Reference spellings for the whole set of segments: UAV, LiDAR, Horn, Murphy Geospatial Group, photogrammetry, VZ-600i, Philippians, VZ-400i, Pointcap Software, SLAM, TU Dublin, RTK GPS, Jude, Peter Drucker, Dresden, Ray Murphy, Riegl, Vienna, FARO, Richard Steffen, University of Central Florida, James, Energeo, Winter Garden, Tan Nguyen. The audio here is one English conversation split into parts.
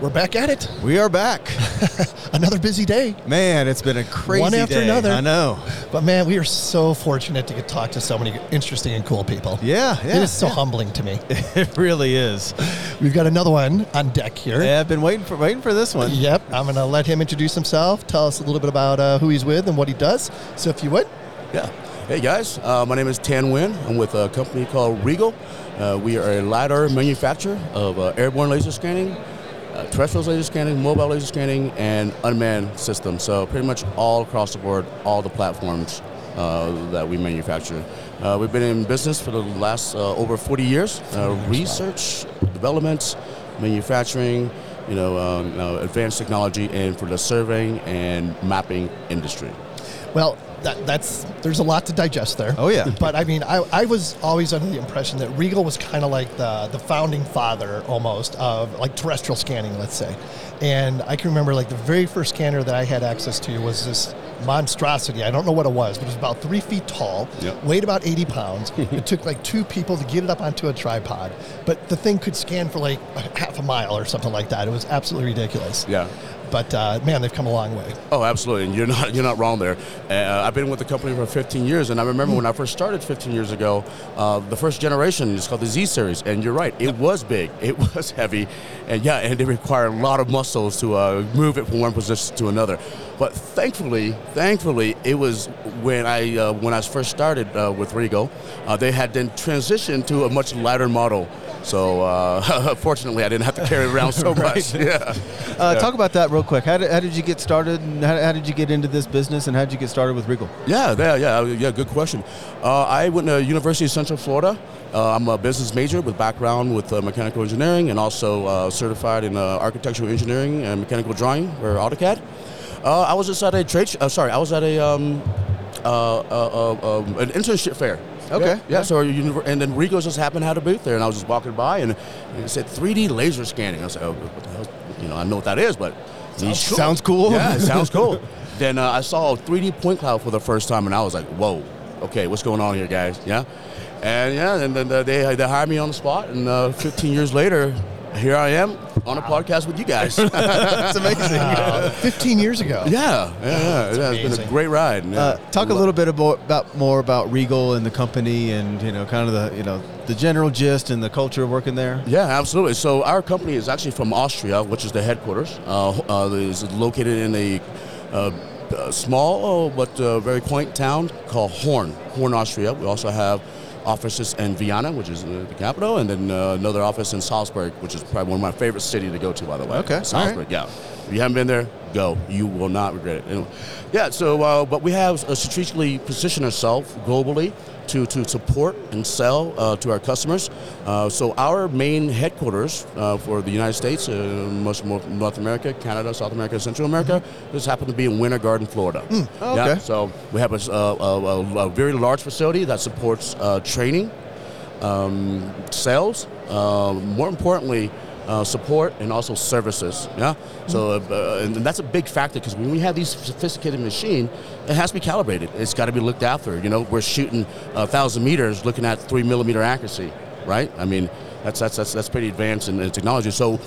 We're back at it. We are back. Another busy day. Man, it's been a crazy day. One after another. I know. But man, we are so fortunate to get to talk to so many interesting and cool people. Yeah. It is so humbling to me. It really is. We've got another one on deck here. Yeah, I've been waiting for this one. Yep. I'm going to let him introduce himself, tell us a little bit about who he's with and what he does. So if you would. Yeah. Hey guys, my name is Tan Nguyen. I'm with a company called Riegl. We are a LiDAR manufacturer of airborne laser scanning, terrestrial laser scanning, mobile laser scanning, and unmanned systems. So pretty much all across the board, all the platforms that we manufacture. We've been in business for the last over 40 years. Research, development, manufacturing, advanced technology, and for the surveying and mapping industry. Well. There's a lot to digest there. Oh, yeah. But, I mean, I was always under the impression that Riegl was kind of like the founding father, almost, of, like, terrestrial scanning, let's say. And I can remember, like, the very first scanner that I had access to was this monstrosity. I don't know what it was, but it was about 3 feet tall, weighed about 80 pounds. It took, like, two people to get it up onto a tripod. But the thing could scan for, like, half a mile or something like that. It was absolutely ridiculous. Yeah. But man, they've come a long way. Oh, absolutely, and you're not wrong there. I've been with the company for 15 years, and I remember when I first started 15 years ago, the first generation is called the Z-Series, and you're right, it was big, it was heavy, and it required a lot of muscles to move it from one position to another. But thankfully, it was when I first started with Riegl, they had then transitioned to a much lighter model. So fortunately, I didn't have to carry around so much. Yeah. Talk about that real quick. How did you get started, and how did you get into this business, and how did you get started with Riegl? Yeah. Good question. I went to University of Central Florida. I'm a business major with background with mechanical engineering, and also certified in architectural engineering and mechanical drawing, or AutoCAD. I was just at a an internship fair. Okay. Yeah. So, and then Riegl just happened to have a booth there, and I was just walking by, and it said 3D laser scanning. I was like, oh, what the hell? I know what that is, but sounds cool. Yeah, it sounds cool. Then I saw a 3D point cloud for the first time, and I was like, whoa, okay, what's going on here, guys? Yeah, and then they hired me on the spot, and 15 years later, here I am on a podcast with you guys. That's amazing. 15 years ago. Yeah. It's been a great ride. Yeah. Talk a little bit about Riegl and the company, and kind of the general gist and the culture of working there. Yeah, absolutely. So our company is actually from Austria, which is the headquarters. It's located in a small but very quaint town called Horn, Austria. We also have offices in Vienna, which is the capital, and then another office in Salzburg, which is probably one of my favorite cities to go to, by the way. Okay. Salzburg, right. Yeah. If you haven't been there, go. You will not regret it. Anyway. Yeah, so, but we have strategically positioned ourselves globally to support and sell to our customers. So our main headquarters for the United States, most North America, Canada, South America, Central America, this happened to be in Winter Garden, Florida. Okay. Yeah, so we have a very large facility that supports training, sales, more importantly, support, and also services. Yeah. So and that's a big factor, because when we have these sophisticated machines, it has to be calibrated. It's got to be looked after. We're shooting 1,000 meters, looking at 3 millimeter accuracy, right? I mean, that's pretty advanced in technology. So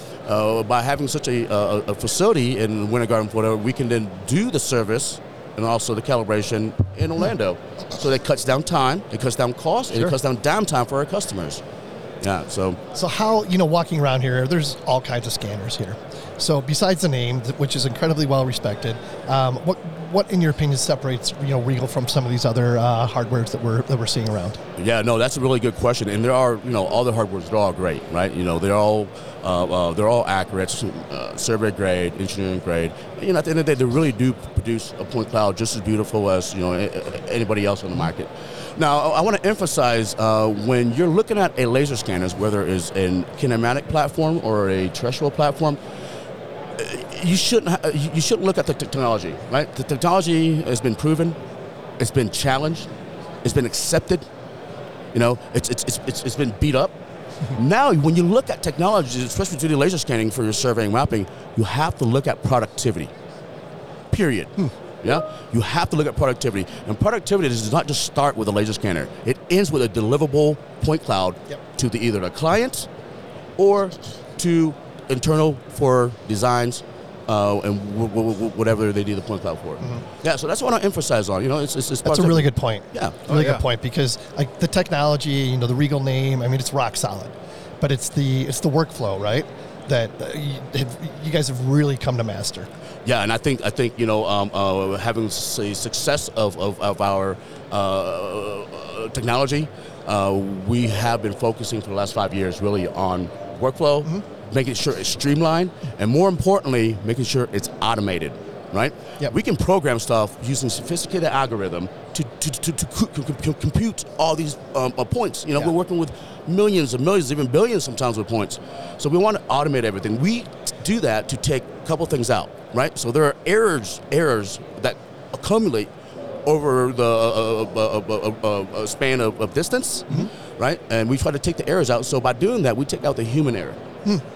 by having such a facility in Winter Garden, Florida, we can then do the service and also the calibration in Orlando. So that cuts down time, it cuts down cost, and it cuts down downtime for our customers. Yeah, so how, walking around here, there's all kinds of scanners here. So besides the name, which is incredibly well respected, what in your opinion separates Riegl from some of these other hardwares that we're seeing around? Yeah, no, that's a really good question. And there are all the hardwares are all great, right? They're all accurate, survey grade, engineering grade. At the end of the day, they really do produce a point cloud just as beautiful as anybody else on the market. Now, I want to emphasize when you're looking at a laser scanner, whether it's a kinematic platform or a terrestrial platform, you shouldn't look at the technology, right? The technology has been proven, it's been challenged, it's been accepted, it's been beat up. Now, when you look at technology, especially 3D laser scanning for your surveying mapping, you have to look at productivity, period. Yeah, you have to look at productivity. And productivity does not just start with a laser scanner. It ends with a deliverable point cloud to either the client or to internal for designs and whatever they do the point cloud for. Mm-hmm. Yeah, so that's what I emphasize on. You know, it's that's a really good point. Yeah, really good point, because like the technology, you know, the Riegl name. I mean, it's rock solid, but it's the workflow, right? That you guys have really come to master. Yeah, and I think you know, having say success of our technology, we have been focusing for the last 5 years really on workflow, mm-hmm. making sure it's streamlined, and more importantly, making sure it's automated. Right? Yep. We can program stuff using sophisticated algorithm to compute all these points. You know, we're working with millions and millions, even billions sometimes with points. So we want to automate everything. We do that to take a couple things out, right? So there are errors that accumulate over the span of distance, mm-hmm. right? And we try to take the errors out. So by doing that, we take out the human error.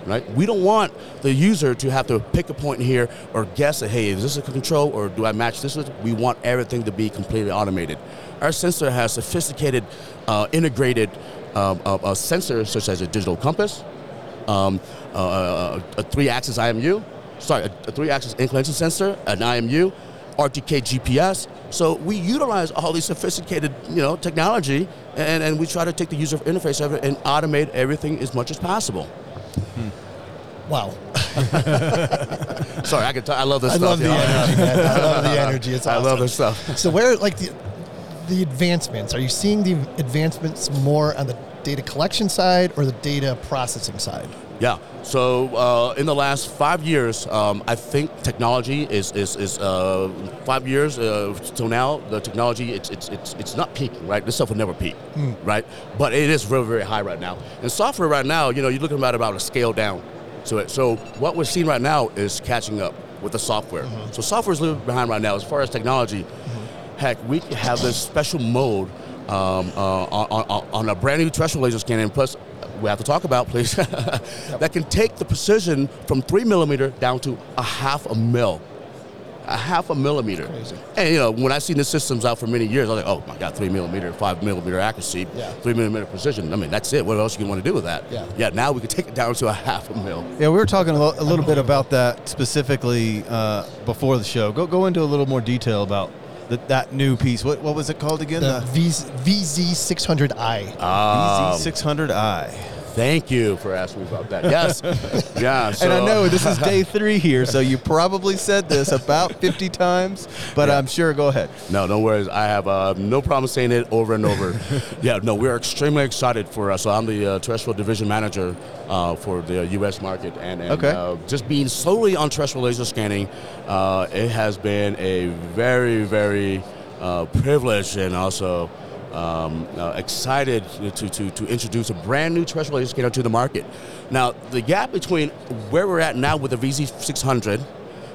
Right? We don't want the user to have to pick a point here or guess that, hey, is this a control or do I match this with? We want everything to be completely automated. Our sensor has sophisticated, integrated sensors such as a digital compass, a three-axis IMU, a three-axis inclination sensor, an IMU, RTK GPS. So we utilize all these sophisticated, you know, technology, and we try to take the user interface of it and automate everything as much as possible. Wow. Sorry, I love this stuff. I love the energy. It's awesome. I love this stuff. So where, like, the advancements, are you seeing the advancements more on the data collection side or the data processing side? Yeah. So in the last 5 years, I think technology is 5 years till now. The technology it's not peaking, right? This stuff will never peak, right? But it is very, very high right now. And software right now, you know, you're looking about a scale down. So what we're seeing right now is catching up with the software. Mm-hmm. So software is a little bit behind right now as far as technology. Mm-hmm. Heck, we have this special mode on a brand new terrestrial laser scanner, and plus. We have to talk about, please, that can take the precision from 3 millimeter down to a half a millimeter. Crazy. And you know, when I seen the systems out for many years, I was like, oh my God, 3 millimeter, 5 millimeter accuracy, 3 millimeter precision. I mean, that's it. What else you want to do with that? Yeah. Yeah. Now we can take it down to a half a mil. Yeah, we were talking a little bit about that specifically before the show. Go into a little more detail about. That new piece, what was it called again? The VZ-600i. VZ-600i. Thank you for asking me about that. Yes. Yeah. So. And I know this is day 3 here, so you probably said this about 50 times, but yeah. I'm sure. Go ahead. No, no worries. I have no problem saying it over and over. Yeah, no, we're extremely excited for us. So I'm the terrestrial division manager for the U.S. market. And just being solely on terrestrial laser scanning, it has been a very, very privilege and also excited to introduce a brand new terrestrial laser scanner to the market. Now, the gap between where we're at now with the VZ600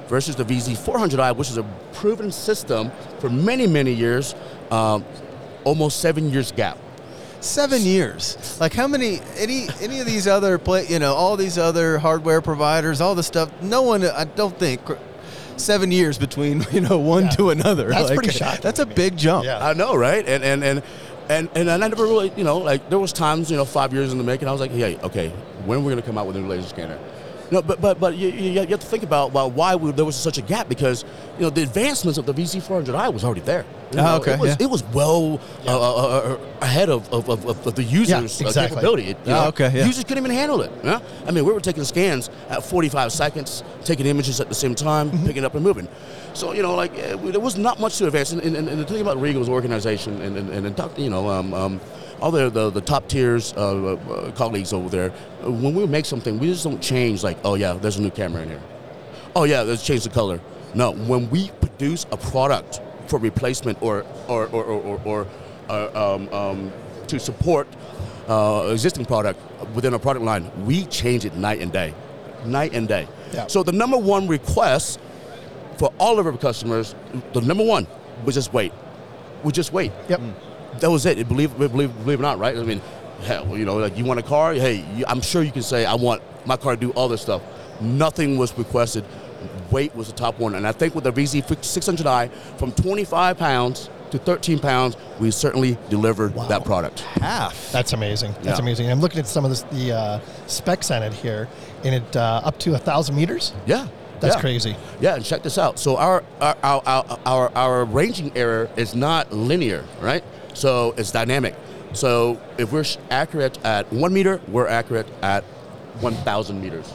versus the VZ400i, which is a proven system for many, many years, almost 7 years gap. 7 years. Like how many, any of these other, all these other hardware providers, all this stuff, no one, I don't think... 7 years between one to another. That's pretty shocking. That's a big jump. Yeah. I know, right? And I never really there was times 5 years in the making. I was like, hey, okay, when are we going to come out with a new laser scanner? No, but you have to think about why there was such a gap, because the advancements of the VZ400i was already there. Okay. It was well ahead of the user's capability. Users couldn't even handle it. Yeah? I mean, we were taking scans at 45 seconds, taking images at the same time, picking up and moving. So there was not much to advance. And the thing about Riegl's organization and all the top tiers colleagues over there, when we make something, we just don't change like, oh yeah, there's a new camera in here. Oh yeah, let's change the color. No, when we produce a product for replacement or to support existing product within a product line, we change it night and day. Yeah. So the number one request for all of our customers, the number one was just wait. We just wait. Yep. Mm. That was it. Believe it or not, right? I mean, hell, like you want a car? Hey, I'm sure you can say, I want my car to do all this stuff. Nothing was requested. Weight was the top one. And I think with the VZ600i, from 25 pounds to 13 pounds, we certainly delivered that product. Half. That's amazing. That's amazing. I'm looking at some of this, the specs on it here, and it up to 1,000 meters? Yeah. That's crazy. Yeah, and check this out. So our ranging error is not linear, right? So it's dynamic. So if we're accurate at 1 meter, we're accurate at 1,000 meters.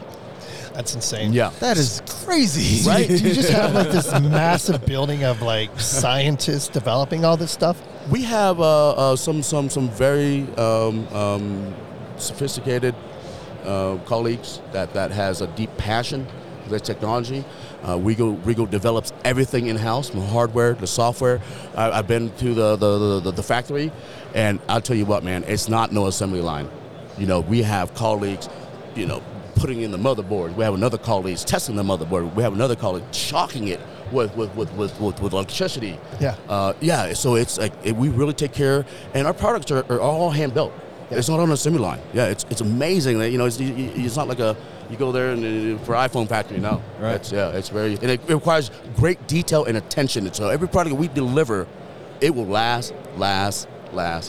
That's insane. Yeah. That is crazy. Right? You just have like this massive building of like scientists developing all this stuff? We have some very sophisticated colleagues that has a deep passion for their technology. Riegl develops everything in-house, from the hardware to software. I've been to the factory, and I'll tell you what, man, it's not no assembly line. You know, we have colleagues, you know, putting in the motherboard. We have another colleague testing the motherboard. We have another colleague shocking it with electricity. Yeah. So it's like we really take care, and our products are all hand built. Yeah. It's not on an assembly line. Yeah. It's amazing that, you know, it's not like you go there and for iPhone factory now. Right. It's very, and it requires great detail and attention. And so every product we deliver, it will last. Well,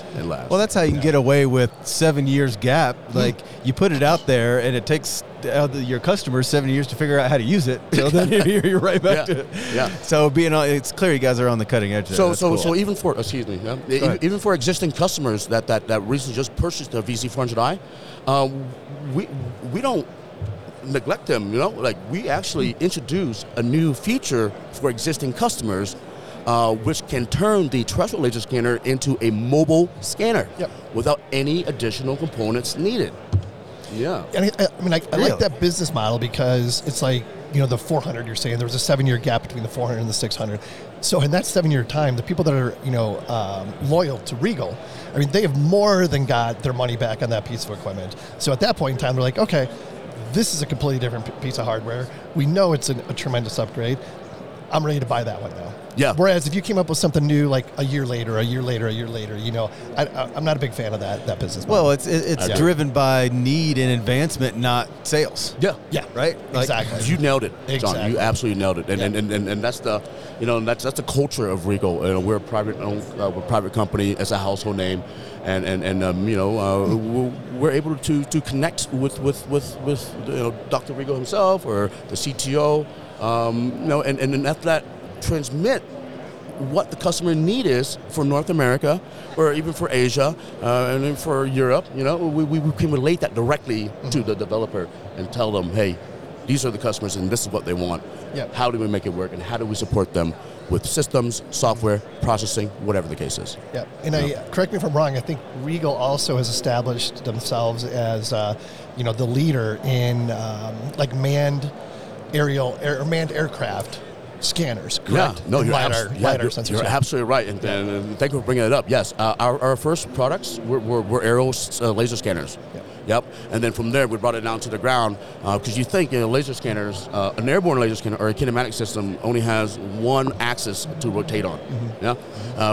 that's how you can get away with 7 years gap. Like, you put it out there, and it takes your customers 7 years to figure out how to use it. So then you're right back to it. Yeah. So it's clear you guys are on the cutting edge. So even for existing customers that recently just purchased a VZ-400i, we don't neglect them. You know, like we actually introduce a new feature for existing customers. Which can turn the terrestrial laser scanner into a mobile scanner without any additional components needed. Yeah. And I like that business model because it's like, you know, the 400 you're saying, there was a 7-year gap between the 400 and the 600. So in that 7-year time, the people that are, you know, loyal to Riegl, I mean, they have more than got their money back on that piece of equipment. So at that point in time, they're like, okay, this is a completely different piece of hardware. We know it's a tremendous upgrade. I'm ready to buy that one now. Yeah. Whereas if you came up with something new like a year later, you know, I'm not a big fan of that business model. Well, it's driven by need and advancement, not sales. Yeah. Yeah. Right? Like, exactly. You nailed it, John. Exactly. You absolutely nailed it. And that's the, you know, that's the culture of Riegl. You know, we're a private company. It's a household name. We're able to connect with you know, Dr. Riegl himself or the CTO. And after that, transmit what the customer need is for North America, or even for Asia, and then for Europe. You know, we can relate that directly to the developer and tell them, hey, these are the customers and this is what they want. Yep. How do we make it work, and how do we support them with systems, software, processing, whatever the case is. Yeah, and correct me if I'm wrong, I think Riegl also has established themselves as, you know, the leader in like manned aircraft scanners, correct? Yeah, no, you're absolutely right, and thank you for bringing it up. Yes, our first products were aerial laser scanners. Yep. Yep, and then from there we brought it down to the ground because you think, you know, laser scanners, an airborne laser scanner or a kinematic system only has one axis to rotate on,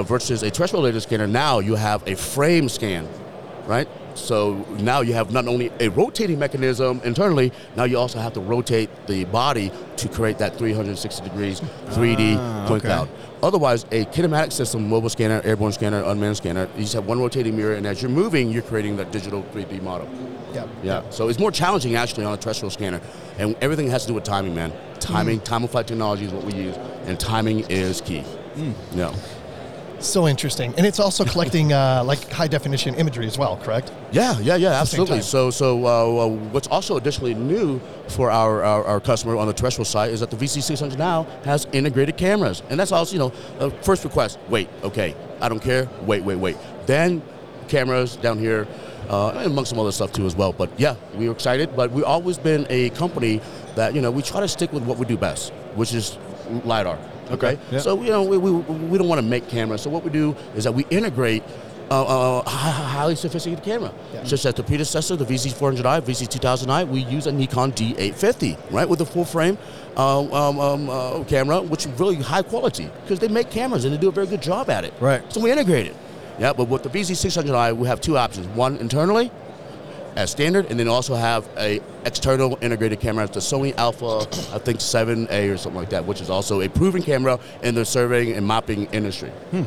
versus a terrestrial laser scanner. Now you have a frame scan, right? So now you have not only a rotating mechanism internally, now you also have to rotate the body to create that 360 degrees 3D point cloud. Otherwise, a kinematic system, mobile scanner, airborne scanner, unmanned scanner, you just have one rotating mirror, and as you're moving, you're creating that digital 3D model. Yeah. Yeah. So it's more challenging, actually, on a terrestrial scanner. And everything has to do with timing, man. Timing, time-of-flight technology is what we use, and timing is key. Mm. Yeah. So interesting, and it's also collecting like high definition imagery as well, correct? Yeah, absolutely. So what's also additionally new for our customer on the terrestrial side is that the VC600 now has integrated cameras, and that's also, you know, first request. Wait, okay, I don't care. Wait. Then cameras down here, among some other stuff too as well. But yeah, we were excited. But we've always been a company that, you know, we try to stick with what we do best, which is LiDAR. Okay. Yeah. So, you know, we don't want to make cameras. So what we do is that we integrate a highly sophisticated camera. Yeah. Just as the predecessor, the VZ400i, VZ2000i, we use a Nikon D850, right, with a full frame camera, which is really high quality because they make cameras and they do a very good job at it. Right. So we integrate it. Yeah. But with the VZ600i, we have two options: one internally, as standard, and then also have a external integrated camera, the Sony Alpha, I think 7A or something like that, which is also a proven camera in the surveying and mapping industry. Hmm.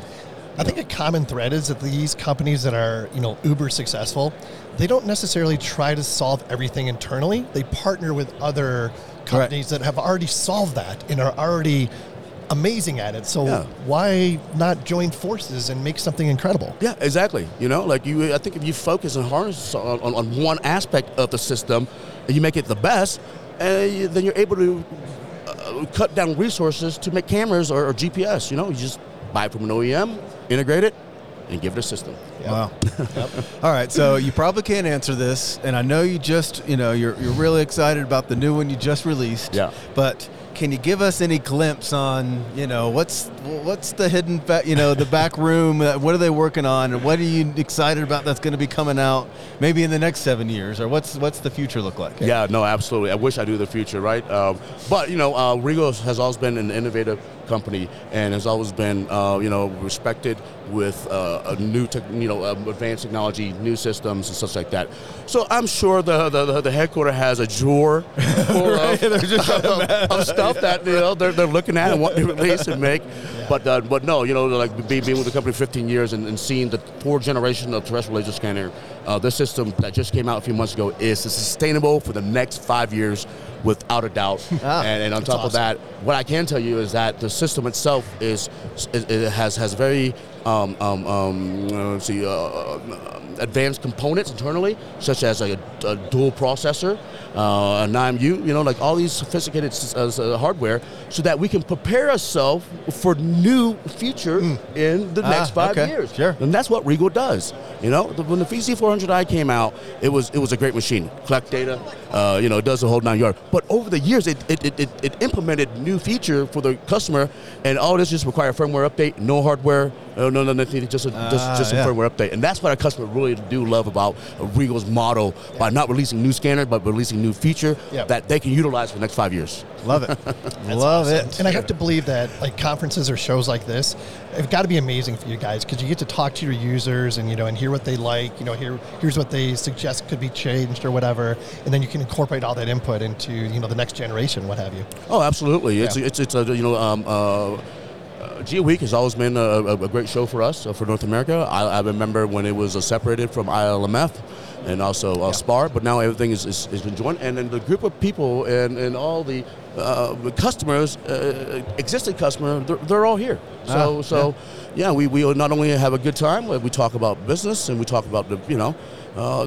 I think a common thread is that these companies that are, you know, uber successful, they don't necessarily try to solve everything internally. They partner with other companies that have already solved that and are already amazing at it. So why not join forces and make something incredible? Yeah, exactly. You know, like you, I think if you focus and harness on one aspect of the system and you make it the best, then you're able to cut down resources to make cameras or GPS. You know, you just buy it from an OEM, integrate it, and give it a system. Yep. Wow. Yep. All right, so you probably can't answer this, and I know you just, you know, you're really excited about the new one you just released. Yeah. But can you give us any glimpse on, you know, what's the hidden, you know, the back room? What are they working on, and what are you excited about that's going to be coming out maybe in the next 7 years, or what's the future look like? Yeah, no, absolutely. I wish I knew the future, right? But you know, Riegl has always been an innovative company and has always been, you know, respected with a new, advanced technology, new systems and stuff like that. So I'm sure the headquarters has a drawer full of stuff that, you know, they're looking at and want to release and make. Yeah. But no, you know, like being with the company 15 years and seeing the fourth generation of terrestrial laser scanner, this system that just came out a few months ago is sustainable for the next 5 years without a doubt. And on top of that, what I can tell you is that the system itself has very advanced components internally, such as a dual processor, an IMU, you know, like all these sophisticated hardware, so that we can prepare ourselves for new future in the next 5 years. Sure. And that's what Riegl does. You know, when the VZ-400i came out, it was a great machine. Collect data, you know, it does the whole 9 yards. But over the years, it implemented new feature for the customer, and all this just require a firmware update, no hardware, no nothing, just a firmware update. And that's what our customer really do love about Riegl's model, by not releasing new scanner, but releasing new feature that they can utilize for the next 5 years. Love it. Love awesome. It. And I have to believe that like conferences or shows like this, it's got to be amazing for you guys, because you get to talk to your users and, you know, and hear what they like, you know, here's what they suggest could be changed or whatever, and then you can incorporate all that input into, you know, the next generation, what have you. Oh, absolutely. Yeah. GeoWeek has always been a great show for us, for North America. I remember when it was separated from ILMF and also SPAR, but now everything is joined. And then the group of people and all the customers, existing customers, they're all here. So we not only have a good time, we talk about business and we talk about the, you know,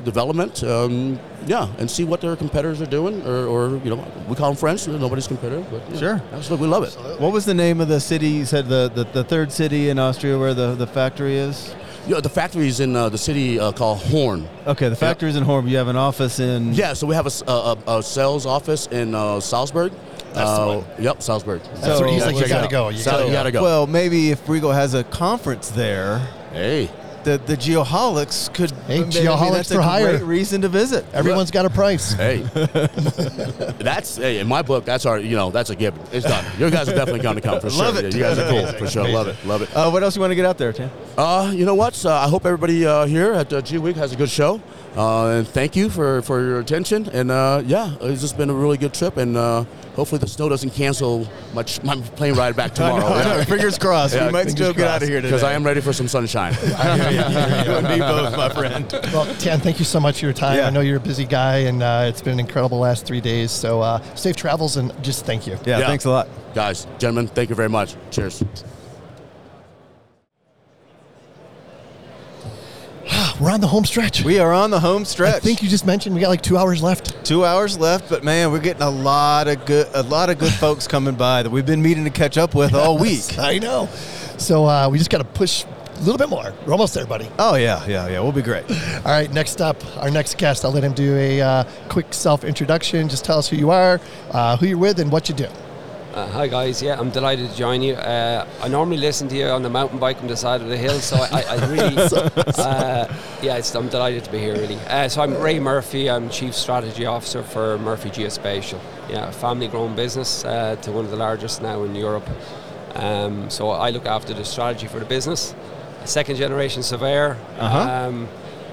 development, and see what their competitors are doing, or you know, we call them friends. Nobody's competitor, but sure, absolutely, we love it. Absolutely. What was the name of the city? You said the third city in Austria where the factory is. Yeah, the factory is in the city called Horn. Okay, the factory is in Horn. But you have an office in. Yeah, so we have a sales office in Salzburg. Yep, Salzburg. That's where he's like, you gotta go. You gotta go. Well, maybe if Riegl has a conference there. Hey. The Geoholics could. Hey, Geoholics for hire. That's a great reason to visit. Everyone's got a price. Hey, in my book, that's our. You know, that's a given. It's done. You guys are definitely going to come for sure. Love it. You guys are cool for sure. Amazing. Love it. Love it. What else you want to get out there, Tan? You know what? I hope everybody here at GeoWeek has a good show. And thank you for your attention. And it's just been a really good trip. And hopefully the snow doesn't cancel my plane ride back tomorrow. I know. Fingers crossed. We might still get out of here today. Because I am ready for some sunshine. Me both, my friend. Well, Tan, thank you so much for your time. Yeah. I know you're a busy guy, and it's been an incredible last 3 days. So safe travels, and just thank you. Yeah, thanks a lot. Guys, gentlemen, thank you very much. Cheers. We're on the home stretch. We are on the home stretch. I think you just mentioned we got like 2 hours left. 2 hours left, but man, we're getting a lot of good folks coming by that we've been meeting to catch up with all week. I know. So we just got to push a little bit more. We're almost there, buddy. Oh yeah. We'll be great. All right. Next up, our next guest. I'll let him do a quick self-introduction. Just tell us who you are, who you're with, and what you do. Hi guys, I'm delighted to join you. I normally listen to you on the mountain bike on the side of the hill, so I really, I'm delighted to be here really. So I'm Ray Murphy, I'm Chief Strategy Officer for Murphy Geospatial. Yeah, a family grown business to one of the largest now in Europe. So I look after the strategy for the business. A second generation surveyor.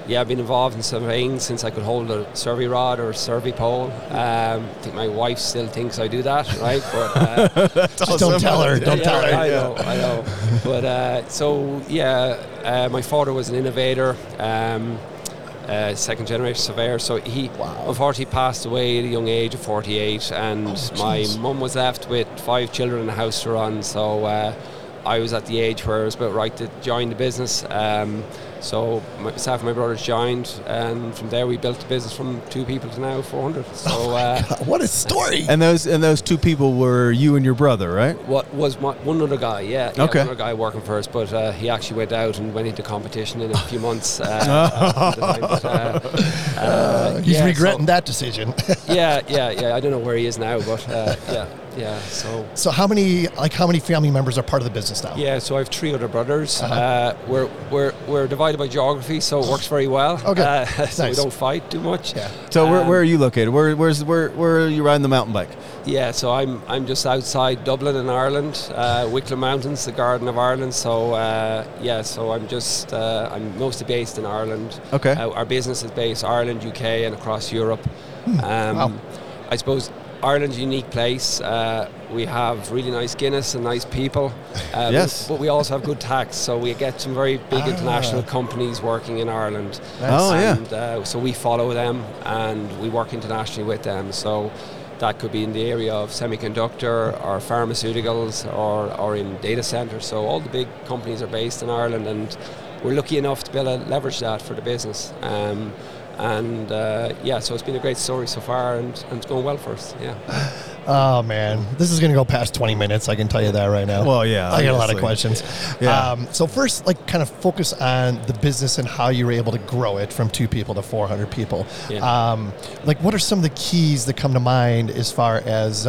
Yeah, I've been involved in surveying since I could hold a survey rod or a survey pole. I think my wife still thinks I do that, right? But, awesome. Don't tell her. Don't tell her. I know. But my father was an innovator, second generation surveyor. So he unfortunately passed away at a young age of 48, and my mum was left with 5 children and a house to run. So I was at the age where it was about right to join the business. So myself and my brothers joined, and from there we built the business from 2 people to now 400. So God, what a story! And those 2 people were you and your brother, right? What was one other guy? Yeah, okay. One other guy working for us, but he actually went out and went into competition in a few months. He's regretting that decision. Yeah. I don't know where he is now, but yeah. So how many family members are part of the business now? Yeah, so I have 3 other brothers. Uh-huh. We're divided by geography, so it works very well. Okay, so nice. We don't fight too much. Yeah. So where are you located? Where are you riding the mountain bike? Yeah, so I'm just outside Dublin in Ireland, Wicklow Mountains, the Garden of Ireland. So so I'm mostly based in Ireland. Okay, our business is based Ireland, UK, and across Europe. I suppose. Ireland's a unique place. We have really nice Guinness and nice people. Yes. But we also have good tax, so we get some very big international companies working in Ireland. And, so we follow them and we work internationally with them. So that could be in the area of semiconductor or pharmaceuticals or in data centers. So all the big companies are based in Ireland, and we're lucky enough to be able to leverage that for the business. So it's been a great story so far, and it's going well for us, yeah. Oh, man. This is going to go past 20 minutes, I can tell you that right now. Well, yeah. I got a lot of questions. Yeah. So first, kind of focus on the business and how you were able to grow it from 2 people to 400 people. Yeah. What are some of the keys that come to mind as far as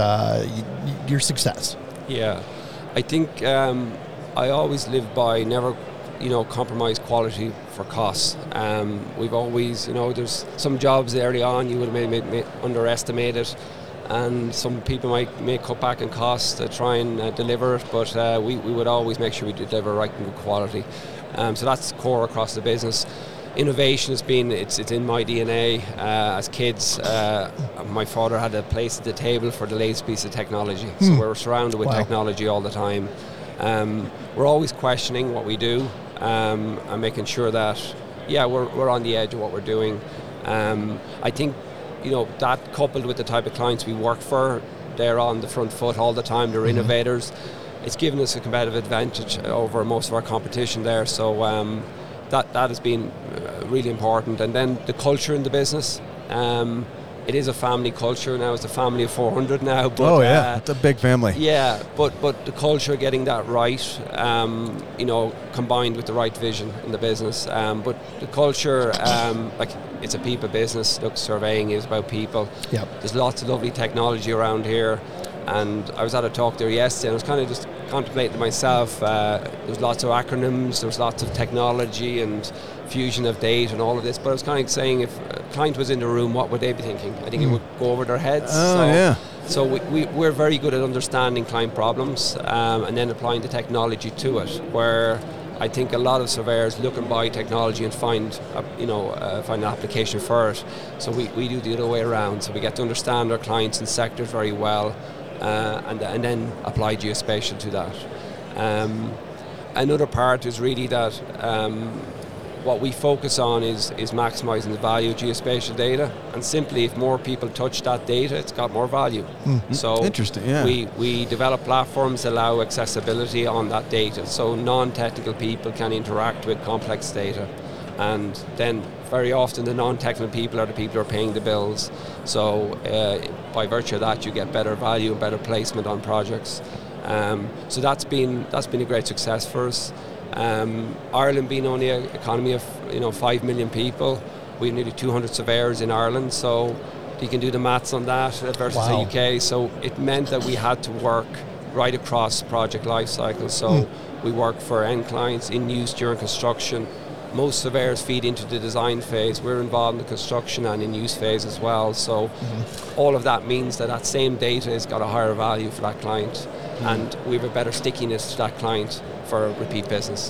your success? Yeah. I think I always live by never... compromise quality for costs. We've always, there's some jobs early on you would have maybe underestimated, and some people may cut back on costs to try and deliver it, but we would always make sure we deliver right and good quality. So that's core across the business. Innovation has been, it's in my DNA. As kids, my father had a place at the table for the latest piece of technology. So we're surrounded with technology all the time. We're always questioning what we do. And making sure that, we're on the edge of what we're doing. I think, that coupled with the type of clients we work for, they're on the front foot all the time, they're innovators. It's given us a competitive advantage over most of our competition there. So that has been really important. And then the culture in the business. It is a family culture now. It's a family of 400 now. But, it's a big family. Yeah, but the culture, getting that right, combined with the right vision in the business. But the culture, it's a people business. Look, surveying is about people. Yep. There's lots of lovely technology around here. And I was at a talk there yesterday, and I was kind of just contemplating myself. There's lots of acronyms, there's lots of technology and fusion of data and all of this. But I was kind of saying, if a client was in the room, what would they be thinking? I think it would go over their heads. So we're very good at understanding client problems and then applying the technology to it, where I think a lot of surveyors look and buy technology and find an application for it. So we do the other way around. So we get to understand our clients and sectors very well. And then apply geospatial to that. Another part is really that what we focus on is maximizing the value of geospatial data, and simply if more people touch that data, it's got more value. So interesting, yeah. We develop platforms that allow accessibility on that data, so non-technical people can interact with complex data, and then very often the non-technical people are the people who are paying the bills. So by virtue of that, you get better value and better placement on projects. So that's been a great success for us. Ireland being only an economy of 5 million people, we have nearly 200 surveyors in Ireland, so you can do the maths on that versus the UK. So it meant that we had to work right across project life cycles. So we work for end clients in use during construction. Most surveyors feed into the design phase. We're involved in the construction and in-use phase as well. So all of that means that same data has got a higher value for that client, and we have a better stickiness to that client for repeat business.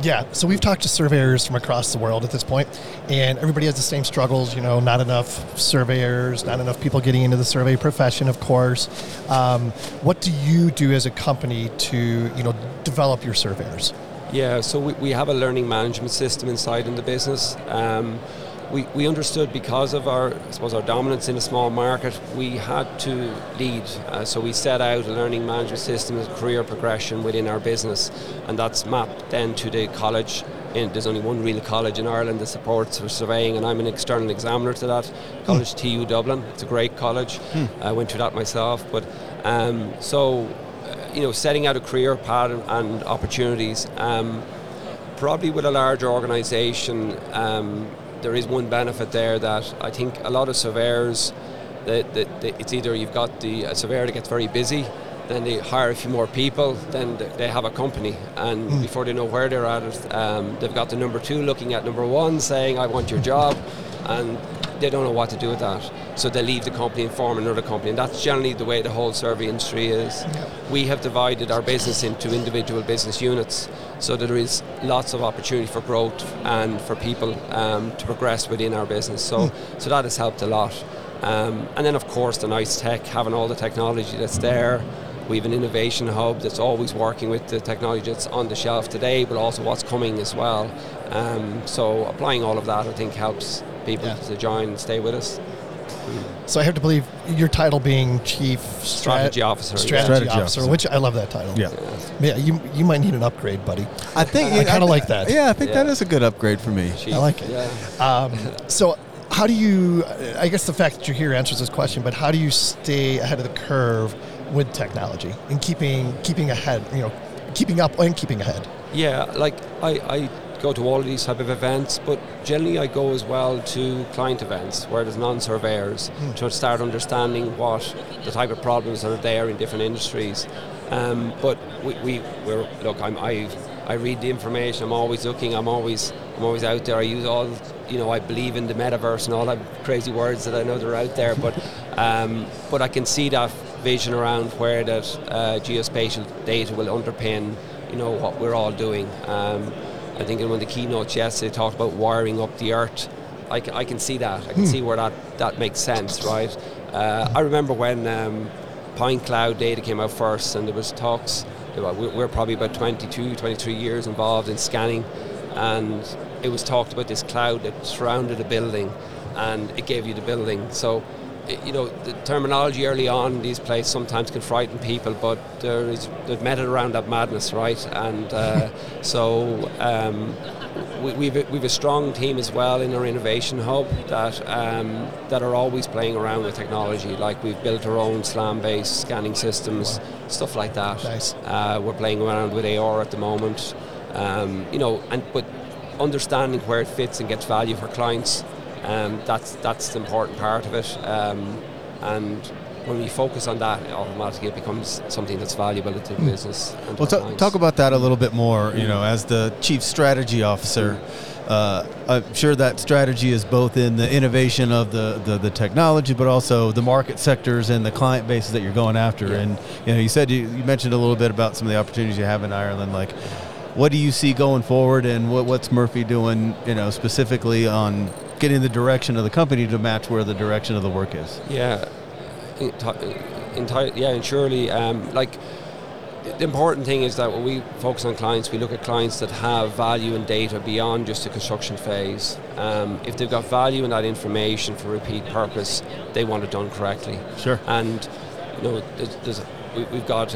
Yeah, so we've talked to surveyors from across the world at this point, and everybody has the same struggles, you know, not enough surveyors, not enough people getting into the survey profession, of course. What do you do as a company to, you know, develop your surveyors? Yeah, so we have a learning management system inside in the business. We understood because of our, I suppose, our dominance in a small market, we had to lead. So we set out a learning management system as career progression within our business, and that's mapped then to the college. There's only one real college in Ireland that supports surveying, and I'm an external examiner to that college, TU Dublin. It's a great college. I went to that myself, but you know, setting out a career path and opportunities. Probably with a large organisation. There is one benefit there that I think a lot of surveyors, it's either you've got a surveyor that gets very busy, then they hire a few more people, then they have a company, and before they know where they're at, they've got the number two looking at number one saying, I want your job, and they don't know what to do with that. So they leave the company and form another company, and that's generally the way the whole survey industry is. We have divided our business into individual business units, so that there is lots of opportunity for growth and for people to progress within our business. So that has helped a lot. And then, of course, the nice tech, having all the technology that's there. We have an innovation hub that's always working with the technology that's on the shelf today, but also what's coming as well. So applying all of that, I think, helps people to join and stay with us. So I have to believe your title being Chief Strategy Officer. Strategy Officer, which I love that title. Yeah, you might need an upgrade, buddy. I think I kind of like that. Yeah, I think that is a good upgrade for me. Chief. I like it. Yeah. So how do you, I guess the fact that you're here answers this question, but how do you stay ahead of the curve with technology and keeping ahead, you know, keeping up and keeping ahead? Yeah, like I go to all of these type of events, but generally I go as well to client events where there's non-surveyors to start understanding what the type of problems that are there in different industries. But look, I read the information. I'm always looking. I'm always out there. I use all, you know, I believe in the metaverse and all that crazy words that I know they're out there. But I can see that vision around where that geospatial data will underpin, you know, what we're all doing. I think in one of the keynotes yesterday talked about wiring up the earth. I can see that. I can see where that makes sense, right? I remember when Pine Cloud data came out first, and there was talks. We're probably about 22, 23 years involved in scanning, and it was talked about this cloud that surrounded a building, and it gave you the building. So, you know, the terminology early on in these places sometimes can frighten people, but they've met it around that madness, right? And we've a strong team as well in our innovation hub that are always playing around with technology. Like we've built our own SLAM-based scanning systems, stuff like that. Nice. We're playing around with AR at the moment, you know, but understanding where it fits and gets value for clients. That's the important part of it, and when we focus on that, automatically it becomes something that's valuable to the business. Well, talk about that a little bit more. You know, as the Chief Strategy Officer, I'm sure that strategy is both in the innovation of the technology, but also the market sectors and the client bases that you're going after. And you know, you said you mentioned a little bit about some of the opportunities you have in Ireland, like. What do you see going forward, and what's Murphy doing, you know, specifically on getting the direction of the company to match where the direction of the work is? Yeah, and surely, like the important thing is that when we focus on clients, we look at clients that have value in data beyond just the construction phase. If they've got value in that information for repeat purpose, they want it done correctly. Sure. And you know, we've got.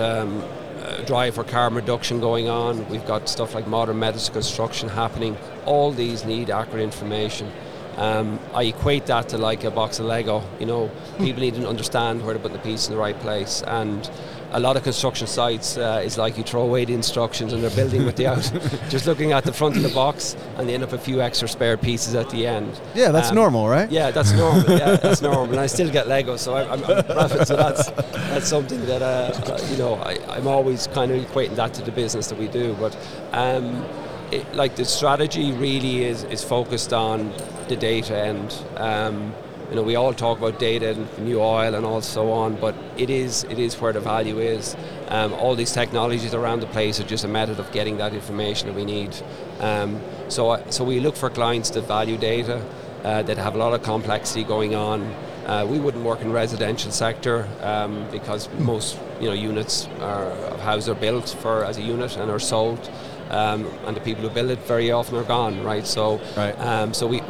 Drive for carbon reduction going on. We've got stuff like modern methods of construction happening. All these need accurate information. I equate that to like a box of Lego. You know, people need to understand where to put the piece in the right place. And a lot of construction sites is like you throw away the instructions and they're building without just looking at the front of the box, and they end up a few extra spare pieces at the end. Yeah, that's normal, right? Yeah, that's normal. And I still get Legos, so I'm profit. So that's something that you know, I'm always kind of equating that to the business that we do. But like the strategy really is focused on the data end. You know, we all talk about data and new oil and all so on, but it is where the value is. All these technologies around the place are just a method of getting that information that we need. So we look for clients that value data, that have a lot of complexity going on. We wouldn't work in residential sector because most units of houses are built for as a unit and are sold, and the people who build it very often are gone, right? So, right. So we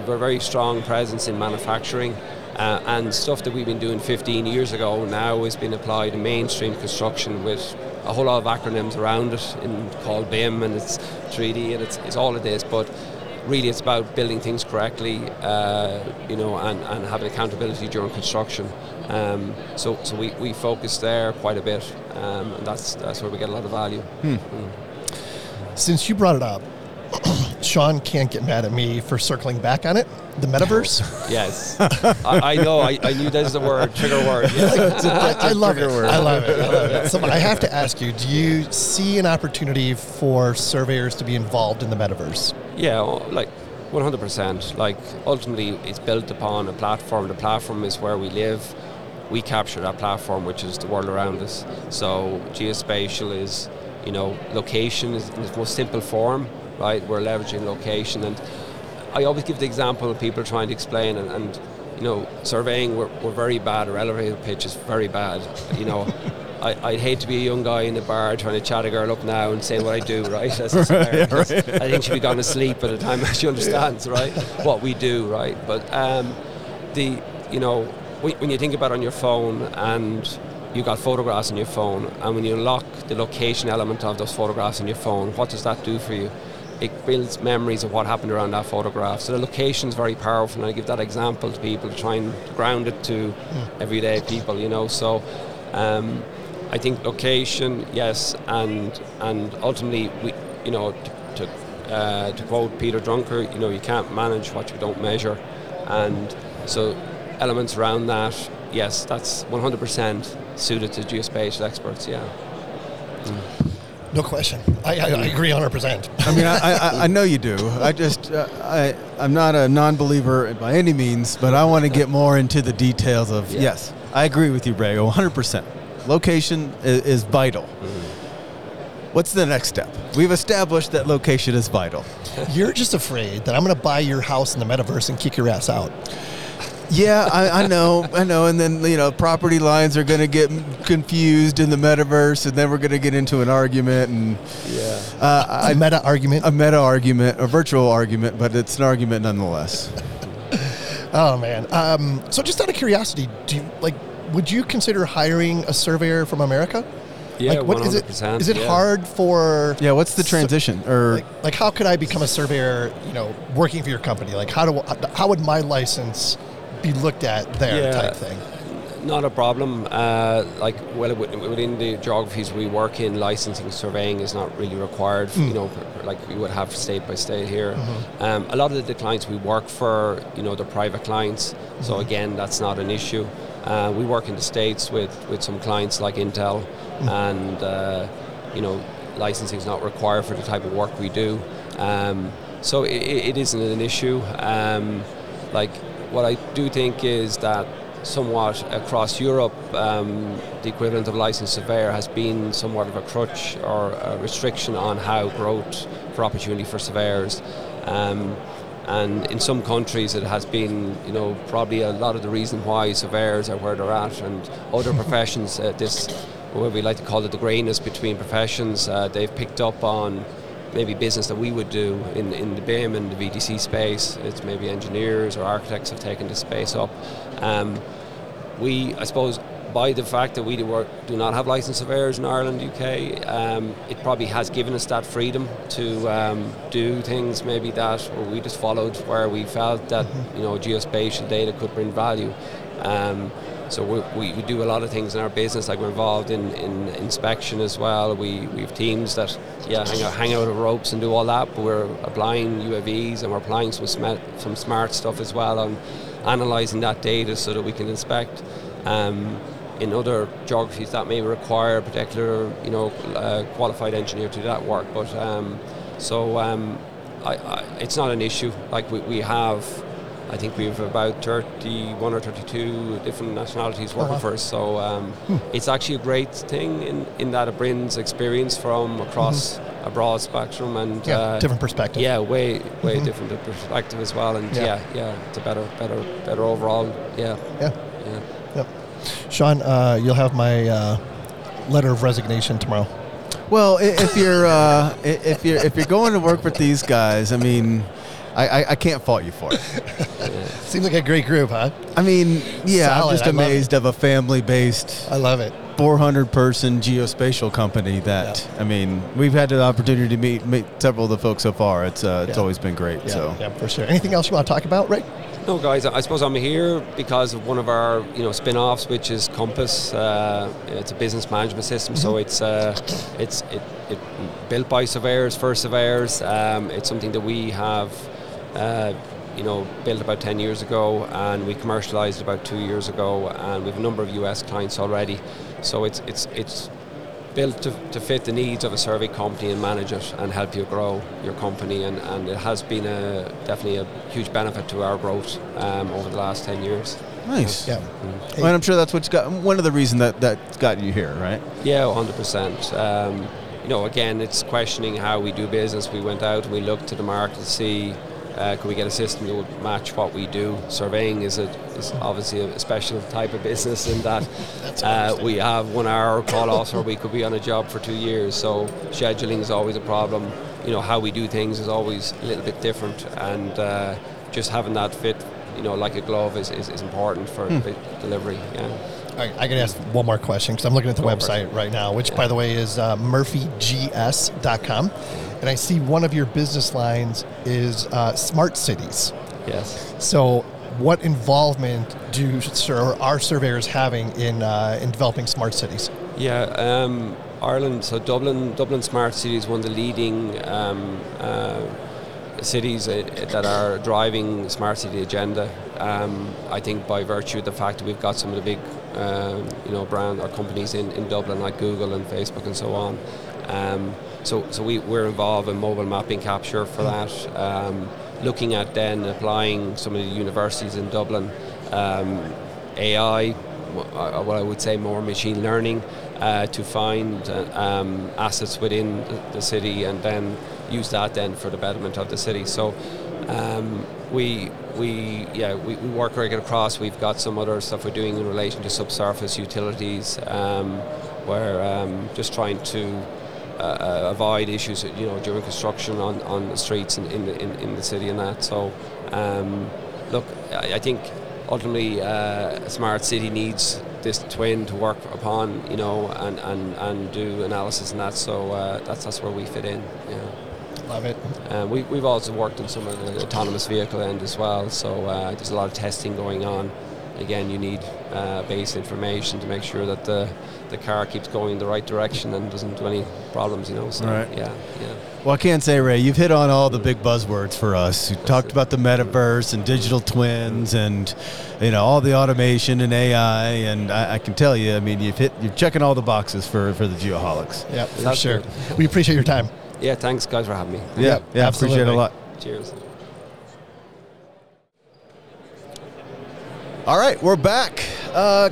have a very strong presence in manufacturing, and stuff that we've been doing 15 years ago now has been applied in mainstream construction with a whole lot of acronyms around it, called BIM, and it's 3D, and it's all of this, but. Really, it's about building things correctly, and having accountability during construction. So we focus there quite a bit, and that's where we get a lot of value. Since you brought it up, Sean can't get mad at me for circling back on it. The metaverse? Yes. I know. I knew that was the word, trigger word. Yes. I love it. I love it. So I have to ask you, do you see an opportunity for surveyors to be involved in the metaverse? Yeah, 100%. Ultimately, it's built upon a platform. The platform is where we live. We capture that platform, which is the world around us. So geospatial is, location is in its most simple form, right? We're leveraging location, and I always give the example of people trying to explain, and surveying, we're very bad, or elevator pitch is very bad. I'd hate to be a young guy in the bar trying to chat a girl up now and say what I do, right? I think she'd be gone to sleep by the time she understands, right? What we do, right? But when you think about it on your phone, and you got photographs on your phone, and when you unlock the location element of those photographs on your phone, what does that do for you? It builds memories of what happened around that photograph. So the location's very powerful, and I give that example to people to try and ground it to everyday people, So I think location, yes, and ultimately, we, to quote Peter Drucker, you can't manage what you don't measure. And so elements around that, yes, that's 100% suited to geospatial experts, yeah. No question. I agree 100%. I mean, I know you do. I just, I'm not a non-believer by any means, but I want to get more into the details of, Yes, I agree with you, Ray, 100%. Location is vital. What's the next step? We've established that location is vital. You're just afraid that I'm going to buy your house in the metaverse and kick your ass out. Yeah, I know, and then, property lines are going to get confused in the metaverse, and then we're going to get into an argument, and a virtual argument, but it's an argument nonetheless. Oh man! So, just out of curiosity, would you consider hiring a surveyor from America? Yeah, 100%. Is it hard for? Yeah, what's the transition? Or how could I become a surveyor? Working for your company, how would my license be looked at there, type thing? Not a problem. Within the geographies we work in, licensing surveying is not really required. We would have state by state here. A lot of the clients we work for, they're private clients. So again, that's not an issue. We work in the States with some clients like Intel, and licensing is not required for the type of work we do. So it isn't an issue. What I do think is that somewhat across Europe, the equivalent of licensed surveyor has been somewhat of a crutch or a restriction on how growth for opportunity for surveyors. And in some countries it has been, probably a lot of the reason why surveyors are where they're at, and other professions, what we like to call it, the grayness between professions, they've picked up on maybe business that we would do in the BIM and the VDC space. It's maybe engineers or architects have taken this space up. I suppose, by the fact that we do not have licensed surveyors in Ireland, UK, it probably has given us that freedom to do things maybe that, or we just followed where we felt that, geospatial data could bring value. So we do a lot of things in our business, we're involved in inspection as well. We have teams that hang out of ropes and do all that, but we're applying UAVs, and we're applying some smart stuff as well on analysing that data so that we can inspect. In other geographies that may require a particular qualified engineer to do that work, but it's not an issue. We have I think we have about 31 or 32 different nationalities working for us. So it's actually a great thing in that it brings experience from across a broad spectrum and different perspective. Yeah, way different perspective as well. And it's a better overall. Sean, you'll have my letter of resignation tomorrow. Well, if you're going to work with these guys, I mean, I can't fault you for it. Seems like a great group, huh? I mean, I'm just amazed of a family-based, I love it, 400-person geospatial company that, I mean, we've had the opportunity to meet several of the folks so far. It's always been great. Yeah, for sure. Anything else you want to talk about, Ray? No, guys, I suppose I'm here because of one of our, spin-offs, which is Compass. It's a business management system, so it's built by surveyors for surveyors. It's something that we have, built about 10 years ago, and we commercialized about 2 years ago, and we have a number of U.S. clients already. So it's built to fit the needs of a survey company and manage it and help you grow your company, and it has been definitely a huge benefit to our growth over the last 10 years. Nice. Yeah. Mm-hmm. And I'm sure that's one of the reasons that's gotten you here, right? Yeah, 100%. Again, it's questioning how we do business. We went out and we looked to the market to see could we get a system that would match what we do. Surveying is obviously a special type of business in that we have 1 hour call-offs or we could be on a job for 2 years. So scheduling is always a problem. How we do things is always a little bit different, and just having that fit, like a glove is important for delivery. Yeah. I got to ask one more question because I'm looking at the website right now, which, by the way, is murphygs.com. And I see one of your business lines is smart cities. Yes. So what involvement are surveyors having in developing smart cities? Yeah, Ireland, so Dublin Smart City is one of the leading cities that are driving smart city agenda. I think by virtue of the fact that we've got some of the big brand or companies in Dublin like Google and Facebook and so on. So we're involved in mobile mapping capture for that. Looking at then applying some of the universities in Dublin, AI, what I would say more machine learning, to find assets within the city and then use that then for the betterment of the city. So we work right across. We've got some other stuff we're doing in relation to subsurface utilities, where just trying to avoid issues, during construction on the streets and in the city and that. So, I think ultimately a smart city needs this twin to work upon, and do analysis and that. So that's where we fit in. Yeah. Love it. We've also worked on some of the autonomous vehicle end as well. So there's a lot of testing going on. Again, you need base information to make sure that the car keeps going in the right direction and doesn't do any problems, So, right. Yeah. Well, I can't say, Ray, you've hit on all the big buzzwords for us. You talked about the metaverse and digital twins and, all the automation and AI. And I can tell you, I mean, you're checking all the boxes for the geoholics. Yeah, for sure. We appreciate your time. Yeah, thanks, guys, for having me. Yeah, absolutely. Appreciate it a lot. Cheers. All right, we're back.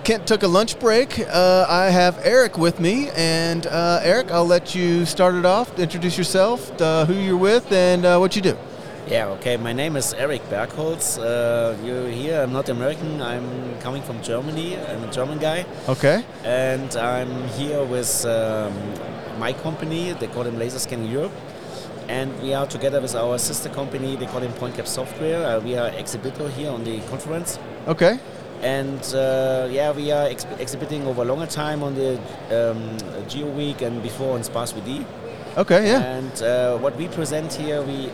Kent took a lunch break. I have Eric with me, and Eric, I'll let you start it off. Introduce yourself, who you're with, and what you do. Yeah, okay. My name is Eric Bergholz. You're here. I'm not American. I'm coming from Germany. I'm a German guy. Okay. And I'm here with my company. They call them Laserscanning Europe. And we are together with our sister company, they call him Pointcap Software. We are exhibitor here on the conference. Okay. And we are exhibiting over a longer time on the GeoWeek and before on Sparse3D. Okay, yeah. And what we present here, in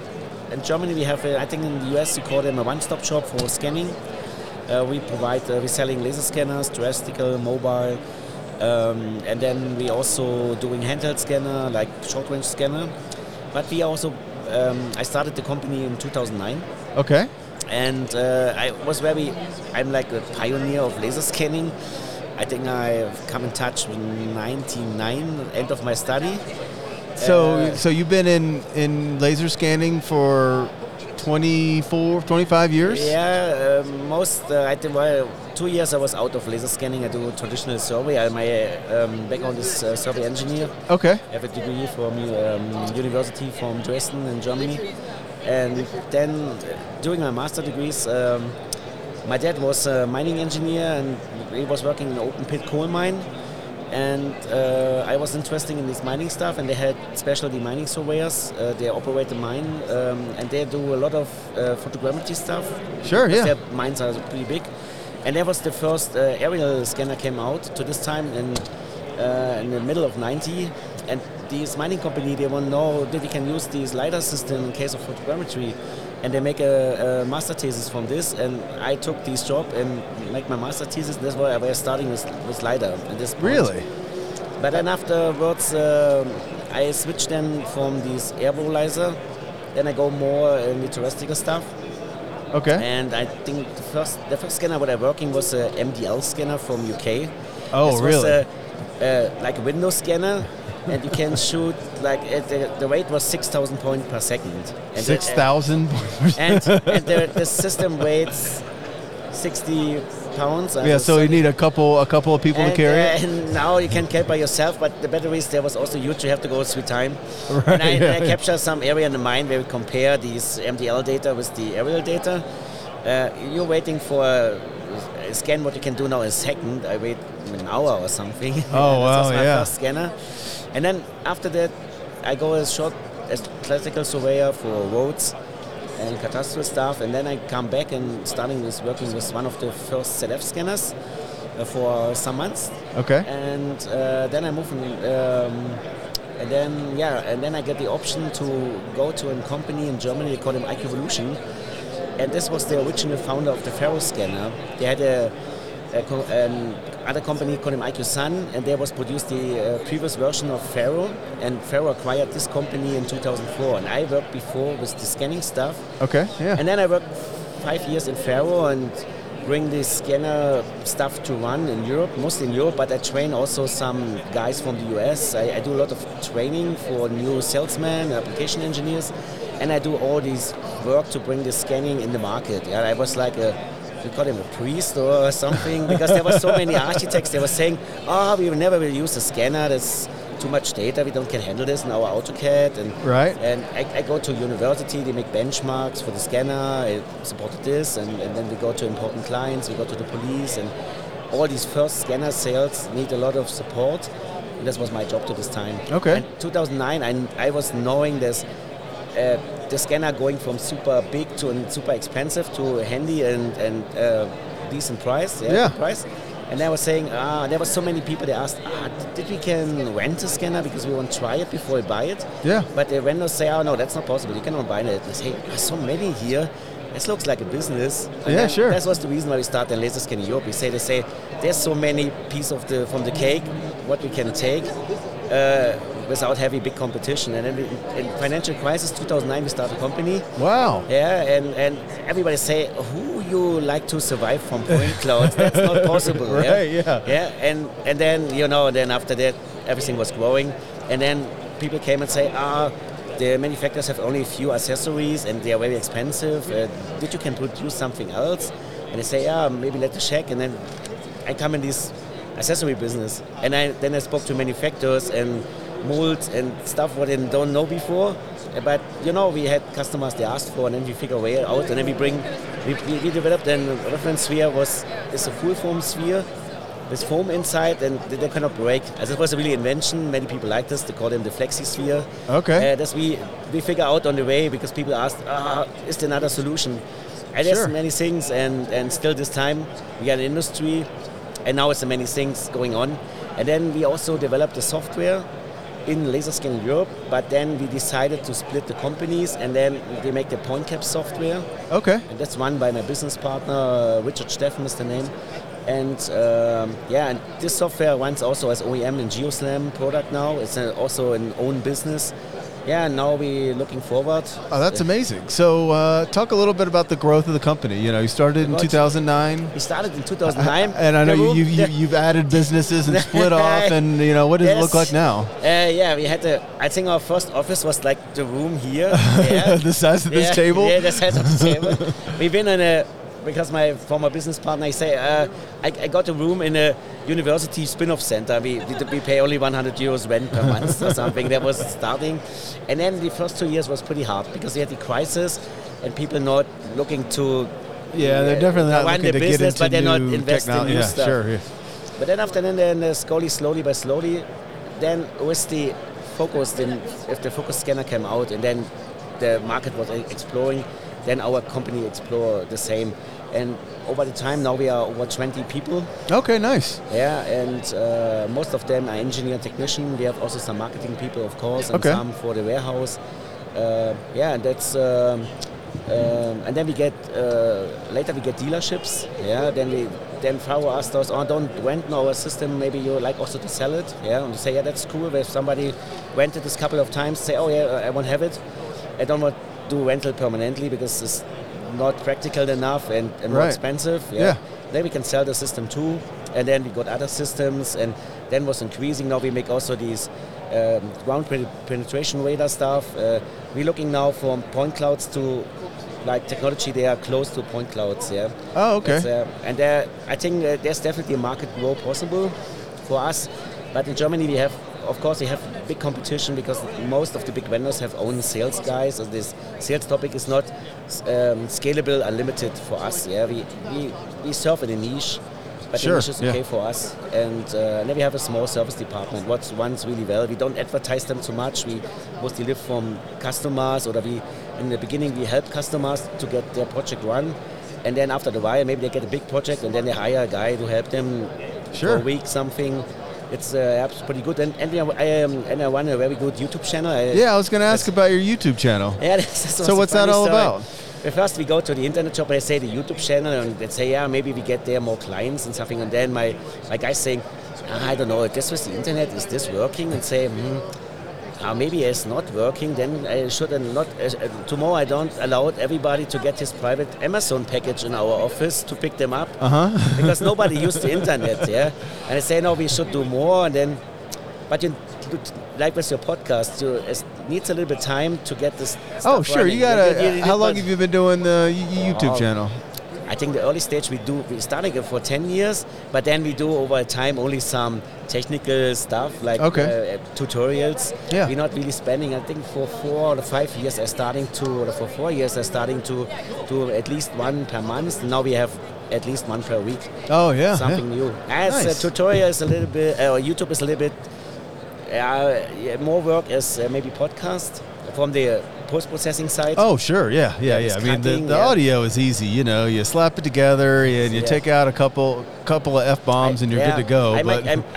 Germany we have, I think in the US you call them a one-stop shop for scanning. We're selling laser scanners, terrestrial, mobile, and then we also doing handheld scanner, like short-range scanner. But we also, I started the company in 2009. Okay. And I'm like a pioneer of laser scanning. I think I've come in touch with 99, end of my study. So you've been in laser scanning for 24, 25 years? Yeah, most, I think, well, 2 years I was out of laser scanning. I do traditional survey. My background is survey engineer. Okay. I have a degree from university from Dresden in Germany. And then during my master degrees, my dad was a mining engineer and he was working in an open pit coal mine. And I was interested in this mining stuff, and they had specialty mining surveyors. They operate the mine, and they do a lot of photogrammetry stuff. Sure, yeah. Their mines are pretty big. And that was the first aerial scanner came out to this time in the middle of 90. And this mining company, they want to know that we can use this LiDAR system in case of photogrammetry. And they make a master thesis from this, and I took this job and make my master thesis. That's why I was starting with LiDAR at this point. Really? But then afterwards, I switched then from this aerializer, then I go more in the terrestrial stuff. Okay. And I think the first scanner what I working was a MDL scanner from UK. Oh, really? This was like a window scanner. And you can shoot, like, the rate was 6,000 points per second. 6,000 points? And the system weighs 60 pounds. Yeah, so you need a couple of people to carry it? And now you can carry by yourself, but the batteries there was also huge. You have to go through time. Right, and I captured some area in the mine where we compare these MDL data with the aerial data. You're waiting for a scan, what you can do now in a second. I wait an hour or something. Oh, wow, yeah. This was my first scanner. And then after that, I go as classical surveyor for roads and catastrophe stuff. And then I come back and starting with working with one of the first ZF scanners for some months. Okay. And then I move, and then I get the option to go to a company in Germany. They call them iQvolution. And this was the original founder of the FARO scanner. They had another company called him IQ Sun, and there was produced the previous version of FARO, and FARO acquired this company in 2004, and I worked before with the scanning stuff. Okay, yeah. And then I worked 5 years in FARO and bring this scanner stuff to run in Europe, mostly in Europe, but I train also some guys from the US. I do a lot of training for new salesmen, application engineers, and I do all this work to bring the scanning in the market. And I was like we call him a priest or something, because there were so many architects, they were saying, we never will use a scanner, there's too much data, we can handle this in our AutoCAD. And right. And I go to university, they make benchmarks for the scanner, I supported this, and then we go to important clients, we go to the police, and all these first scanner sales need a lot of support, and this was my job to this time. Okay. In 2009, I was knowing this, the scanner going from super big to super expensive to handy and decent price. Yeah. Price. And I was saying, there were so many people, they asked, did we can rent a scanner because we want to try it before we buy it? Yeah. But the vendors say, no, that's not possible. You cannot buy it. I say, there are so many here. This looks like a business. And yeah, sure. That was the reason why we started Laserscanning Europe. We say, there's so many pieces from the cake, what we can take. Without heavy big competition, and then in financial crisis 2009 we started a company. Wow! Yeah, and everybody say, who you like to survive from point clouds? That's not possible. Right? Yeah. Yeah, and then then after that everything was growing, and then people came and say, the manufacturers have only a few accessories and they are very expensive. Did you can produce something else? And they say, maybe let's check. And then I come in this accessory business, and then I spoke to manufacturers and molds and stuff what they don't know before, but we had customers they asked for, and then we figure a way out, and then we developed a reference sphere is a full foam sphere with foam inside, and they cannot break. As it was a really invention, many people like this. They call them the flexi sphere. Okay. That's we figure out on the way, because people asked, is there another solution? And there's many things, and still this time we got an industry, and now it's many things going on, and then we also developed the software in Laserscanning Europe, but then we decided to split the companies, and then they make the Pointcap software. Okay. And that's run by my business partner, Richard Steffen is the name. And and this software runs also as OEM in GeoSlam product now. It's also an own business. yeah, now we're looking forward. Oh, that's amazing. So talk a little bit about the growth of the company. You know, you started in 2009. We started in 2009. And I know you've added businesses and split off, and you know, what does it look like now? Yeah, we had I think our first office was like the room here. Yeah. The size of this table? Yeah, the size of this table. We've been in a... Because my former business partner, I got a room in a university spin-off center. We pay only 100 euros rent per month or something. That was starting. And then the first 2 years was pretty hard because we had the crisis and people not looking to... Yeah, they're definitely not looking to business, get into but they're not investing in new stuff. Sure, yeah. But then after then slowly by slowly, then with the focus, if the focus scanner came out and then the market was exploring, then our company explored the same. And over the time, now we are over 20 people. Okay, nice. Yeah, and most of them are engineer technician. We have also some marketing people, of course, and some for the warehouse. And then we get later we get dealerships. Yeah, then FARO asked us, "Oh, don't rent our system. Maybe you like also to sell it." Yeah, and say, "Yeah, that's cool." If somebody rented this couple of times, say, "Oh yeah, I won't have it. I don't want." Do rental permanently because it's not practical enough and more expensive. Yeah. Then we can sell the system too, and then we got other systems, and then was increasing. Now we make also these ground penetration radar stuff. We're looking now from point clouds to like technology. They are close to point clouds. Yeah. Oh, okay. And there, I think there's definitely a market growth possible for us, but in Germany we have. Of course, we have big competition because most of the big vendors have own sales guys. So this sales topic is not scalable, unlimited for us. Yeah, we serve in a niche, but the niche is okay for us. And then we have a small service department. What runs really well. We don't advertise them too much. We mostly live from customers, or we in the beginning we help customers to get their project run, and then after the while maybe they get a big project and then they hire a guy to help them for a week something. It's pretty good, and I run a very good YouTube channel. I was going to ask about your YouTube channel. Yeah, so what's that all about? First, we go to the internet shop. I say the YouTube channel, and they say, yeah, maybe we get there more clients and something. And then my guy's saying, I don't know, this was the internet. Is this working? And say, maybe it's not working. Then I shouldn't not. Tomorrow, I don't allow everybody to get his private Amazon package in our office to pick them up because nobody used the internet. Yeah, and I say no, we should do more. And then, but you like with your podcast, it needs a little bit of time to get this. Oh, sure, running. You gotta. How long have you been doing the YouTube channel? I think the early stage we started it for 10 years, but then we do over time only some technical stuff like tutorials. Yeah. We're not really spending. I think for 4 or 5 years for 4 years I'm starting to do at least one per month. Now we have at least one per week. Oh yeah, something new. As nice. A tutorial is a little bit, YouTube is a little bit more work as maybe podcast from the post-processing side. Oh, sure, yeah. I mean, the audio is easy, you know. You slap it together, and you take out a couple of F-bombs, and you're good to go. I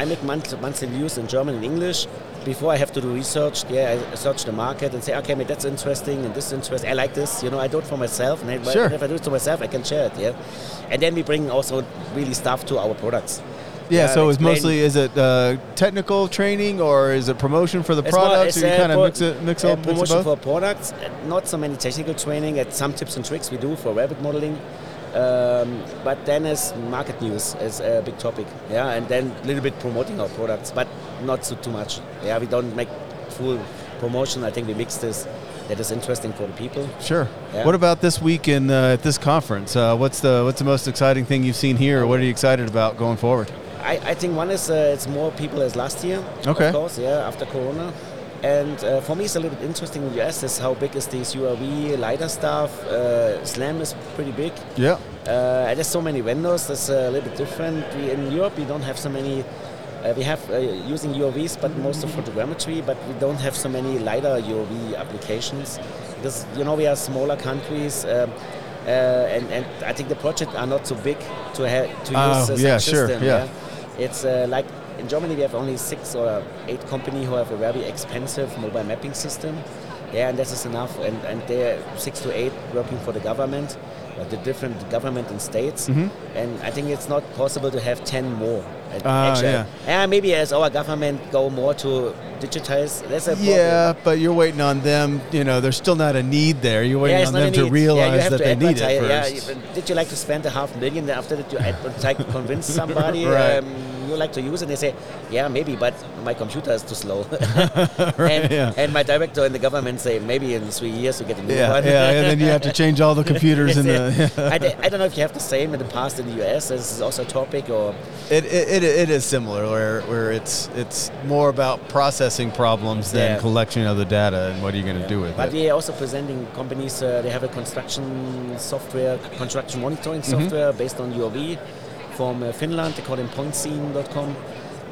make monthly views in German and English. Before I have to do research, I search the market and say, okay, mate, that's interesting, and this is interesting. I like this, you know, I do it for myself. And if I do it to myself, I can share it, And then we bring also really stuff to our products. Yeah, so it's mostly, is it technical training or is it promotion for the products? Or you kind of mix up promotion for products, not so many technical training, some tips and tricks we do for rabbit modeling. But then as market news is a big topic, and then a little bit promoting our products, but not too much. Yeah, we don't make full promotion. I think we mix this. That is interesting for the people. Sure. Yeah. What about this week at this conference? What's the most exciting thing you've seen here? Or what are you excited about going forward? I think one is it's more people as last year, of course, after Corona. And for me, it's a little bit interesting in the US is how big is this UAV, LiDAR stuff. SLAM is pretty big. Yeah. There's so many vendors. That's a little bit different. In Europe, we don't have so many. We have using UAVs, but most of photogrammetry, but we don't have so many LiDAR UAV applications. Because, you know, we are smaller countries, and I think the projects are not so big to use this system. Yeah. It's like in Germany we have only 6 or 8 companies who have a very expensive mobile mapping system. Yeah, and this is enough. And they're 6 to 8 working for the government, the different government and states. Mm-hmm. And I think it's not possible to have 10 more. Actually, maybe as our government go more to digitize, that's a problem. Yeah, but you're waiting on them. You know, there's still not a need there. You're waiting on them to realize that they need it first. Yeah, did you like to spend $500,000? After that, you like to convince somebody you like to use it. And they say, yeah, maybe, but my computer is too slow. And my director and the government say, maybe in 3 years you get a new one. And then you have to change all the computers. I don't know if you have the same in the past in the U.S. This is also a topic, or it is similar, where it's more about processing problems than collection of the data and what are you going to do with it. But we are also presenting companies. They have a construction software, construction monitoring software based on UAV from Finland. They call them pointscene.com.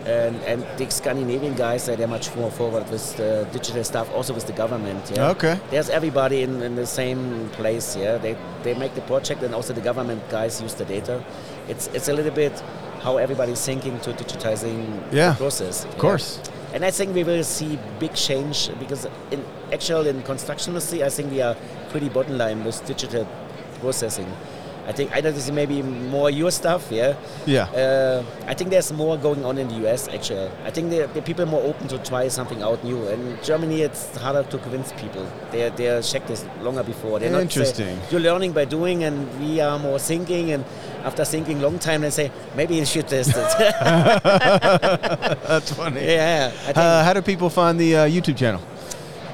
And the Scandinavian guys, they're much more forward with the digital stuff, also with the government. Yeah? Okay. There's everybody in the same place. Yeah, they make the project, and also the government guys use the data. It's a little bit how everybody's thinking to digitizing the process. Of course. And I think we will see big change, because in construction industry, I think we are pretty bottom line with digital processing. I think this is maybe more your stuff, I think there's more going on in the US, actually. I think the people are more open to try something out new. In Germany, it's harder to convince people. They check this longer before. They're interesting. You're learning by doing, and we are more thinking. And after thinking long time, they say, maybe you should test it. That's funny. Yeah. I think how do people find the YouTube channel?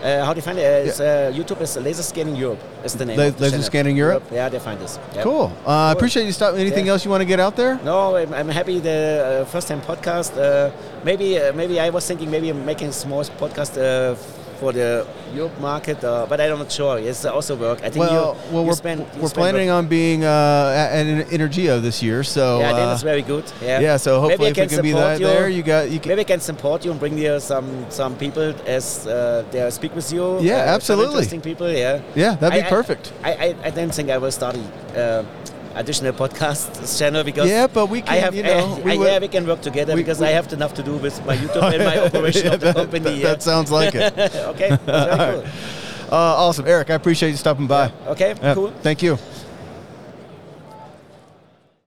How do you find it? YouTube is Laserscanning Europe. Is the name. Laserscanning Europe? Yeah, they find us. Yep. Cool. I appreciate you stopping. Anything else you want to get out there? No, I'm happy. The first-time podcast. Maybe I was thinking maybe making a small podcast for the Europe market, but I'm not sure. It's also work. I think we're planning on being at Energeo this year, so I think that's very good. Yeah. So hopefully if we can be there, maybe I can support you and bring here some people as they speak with you. Yeah, absolutely. Interesting people. Yeah. Yeah, that'd be perfect. I don't think I will study additional podcast channel, because we can work together, because I have enough to do with my YouTube and my operation of the company. That sounds like it. Okay, very cool. Awesome, Eric. I appreciate you stopping by. Okay, cool. Thank you.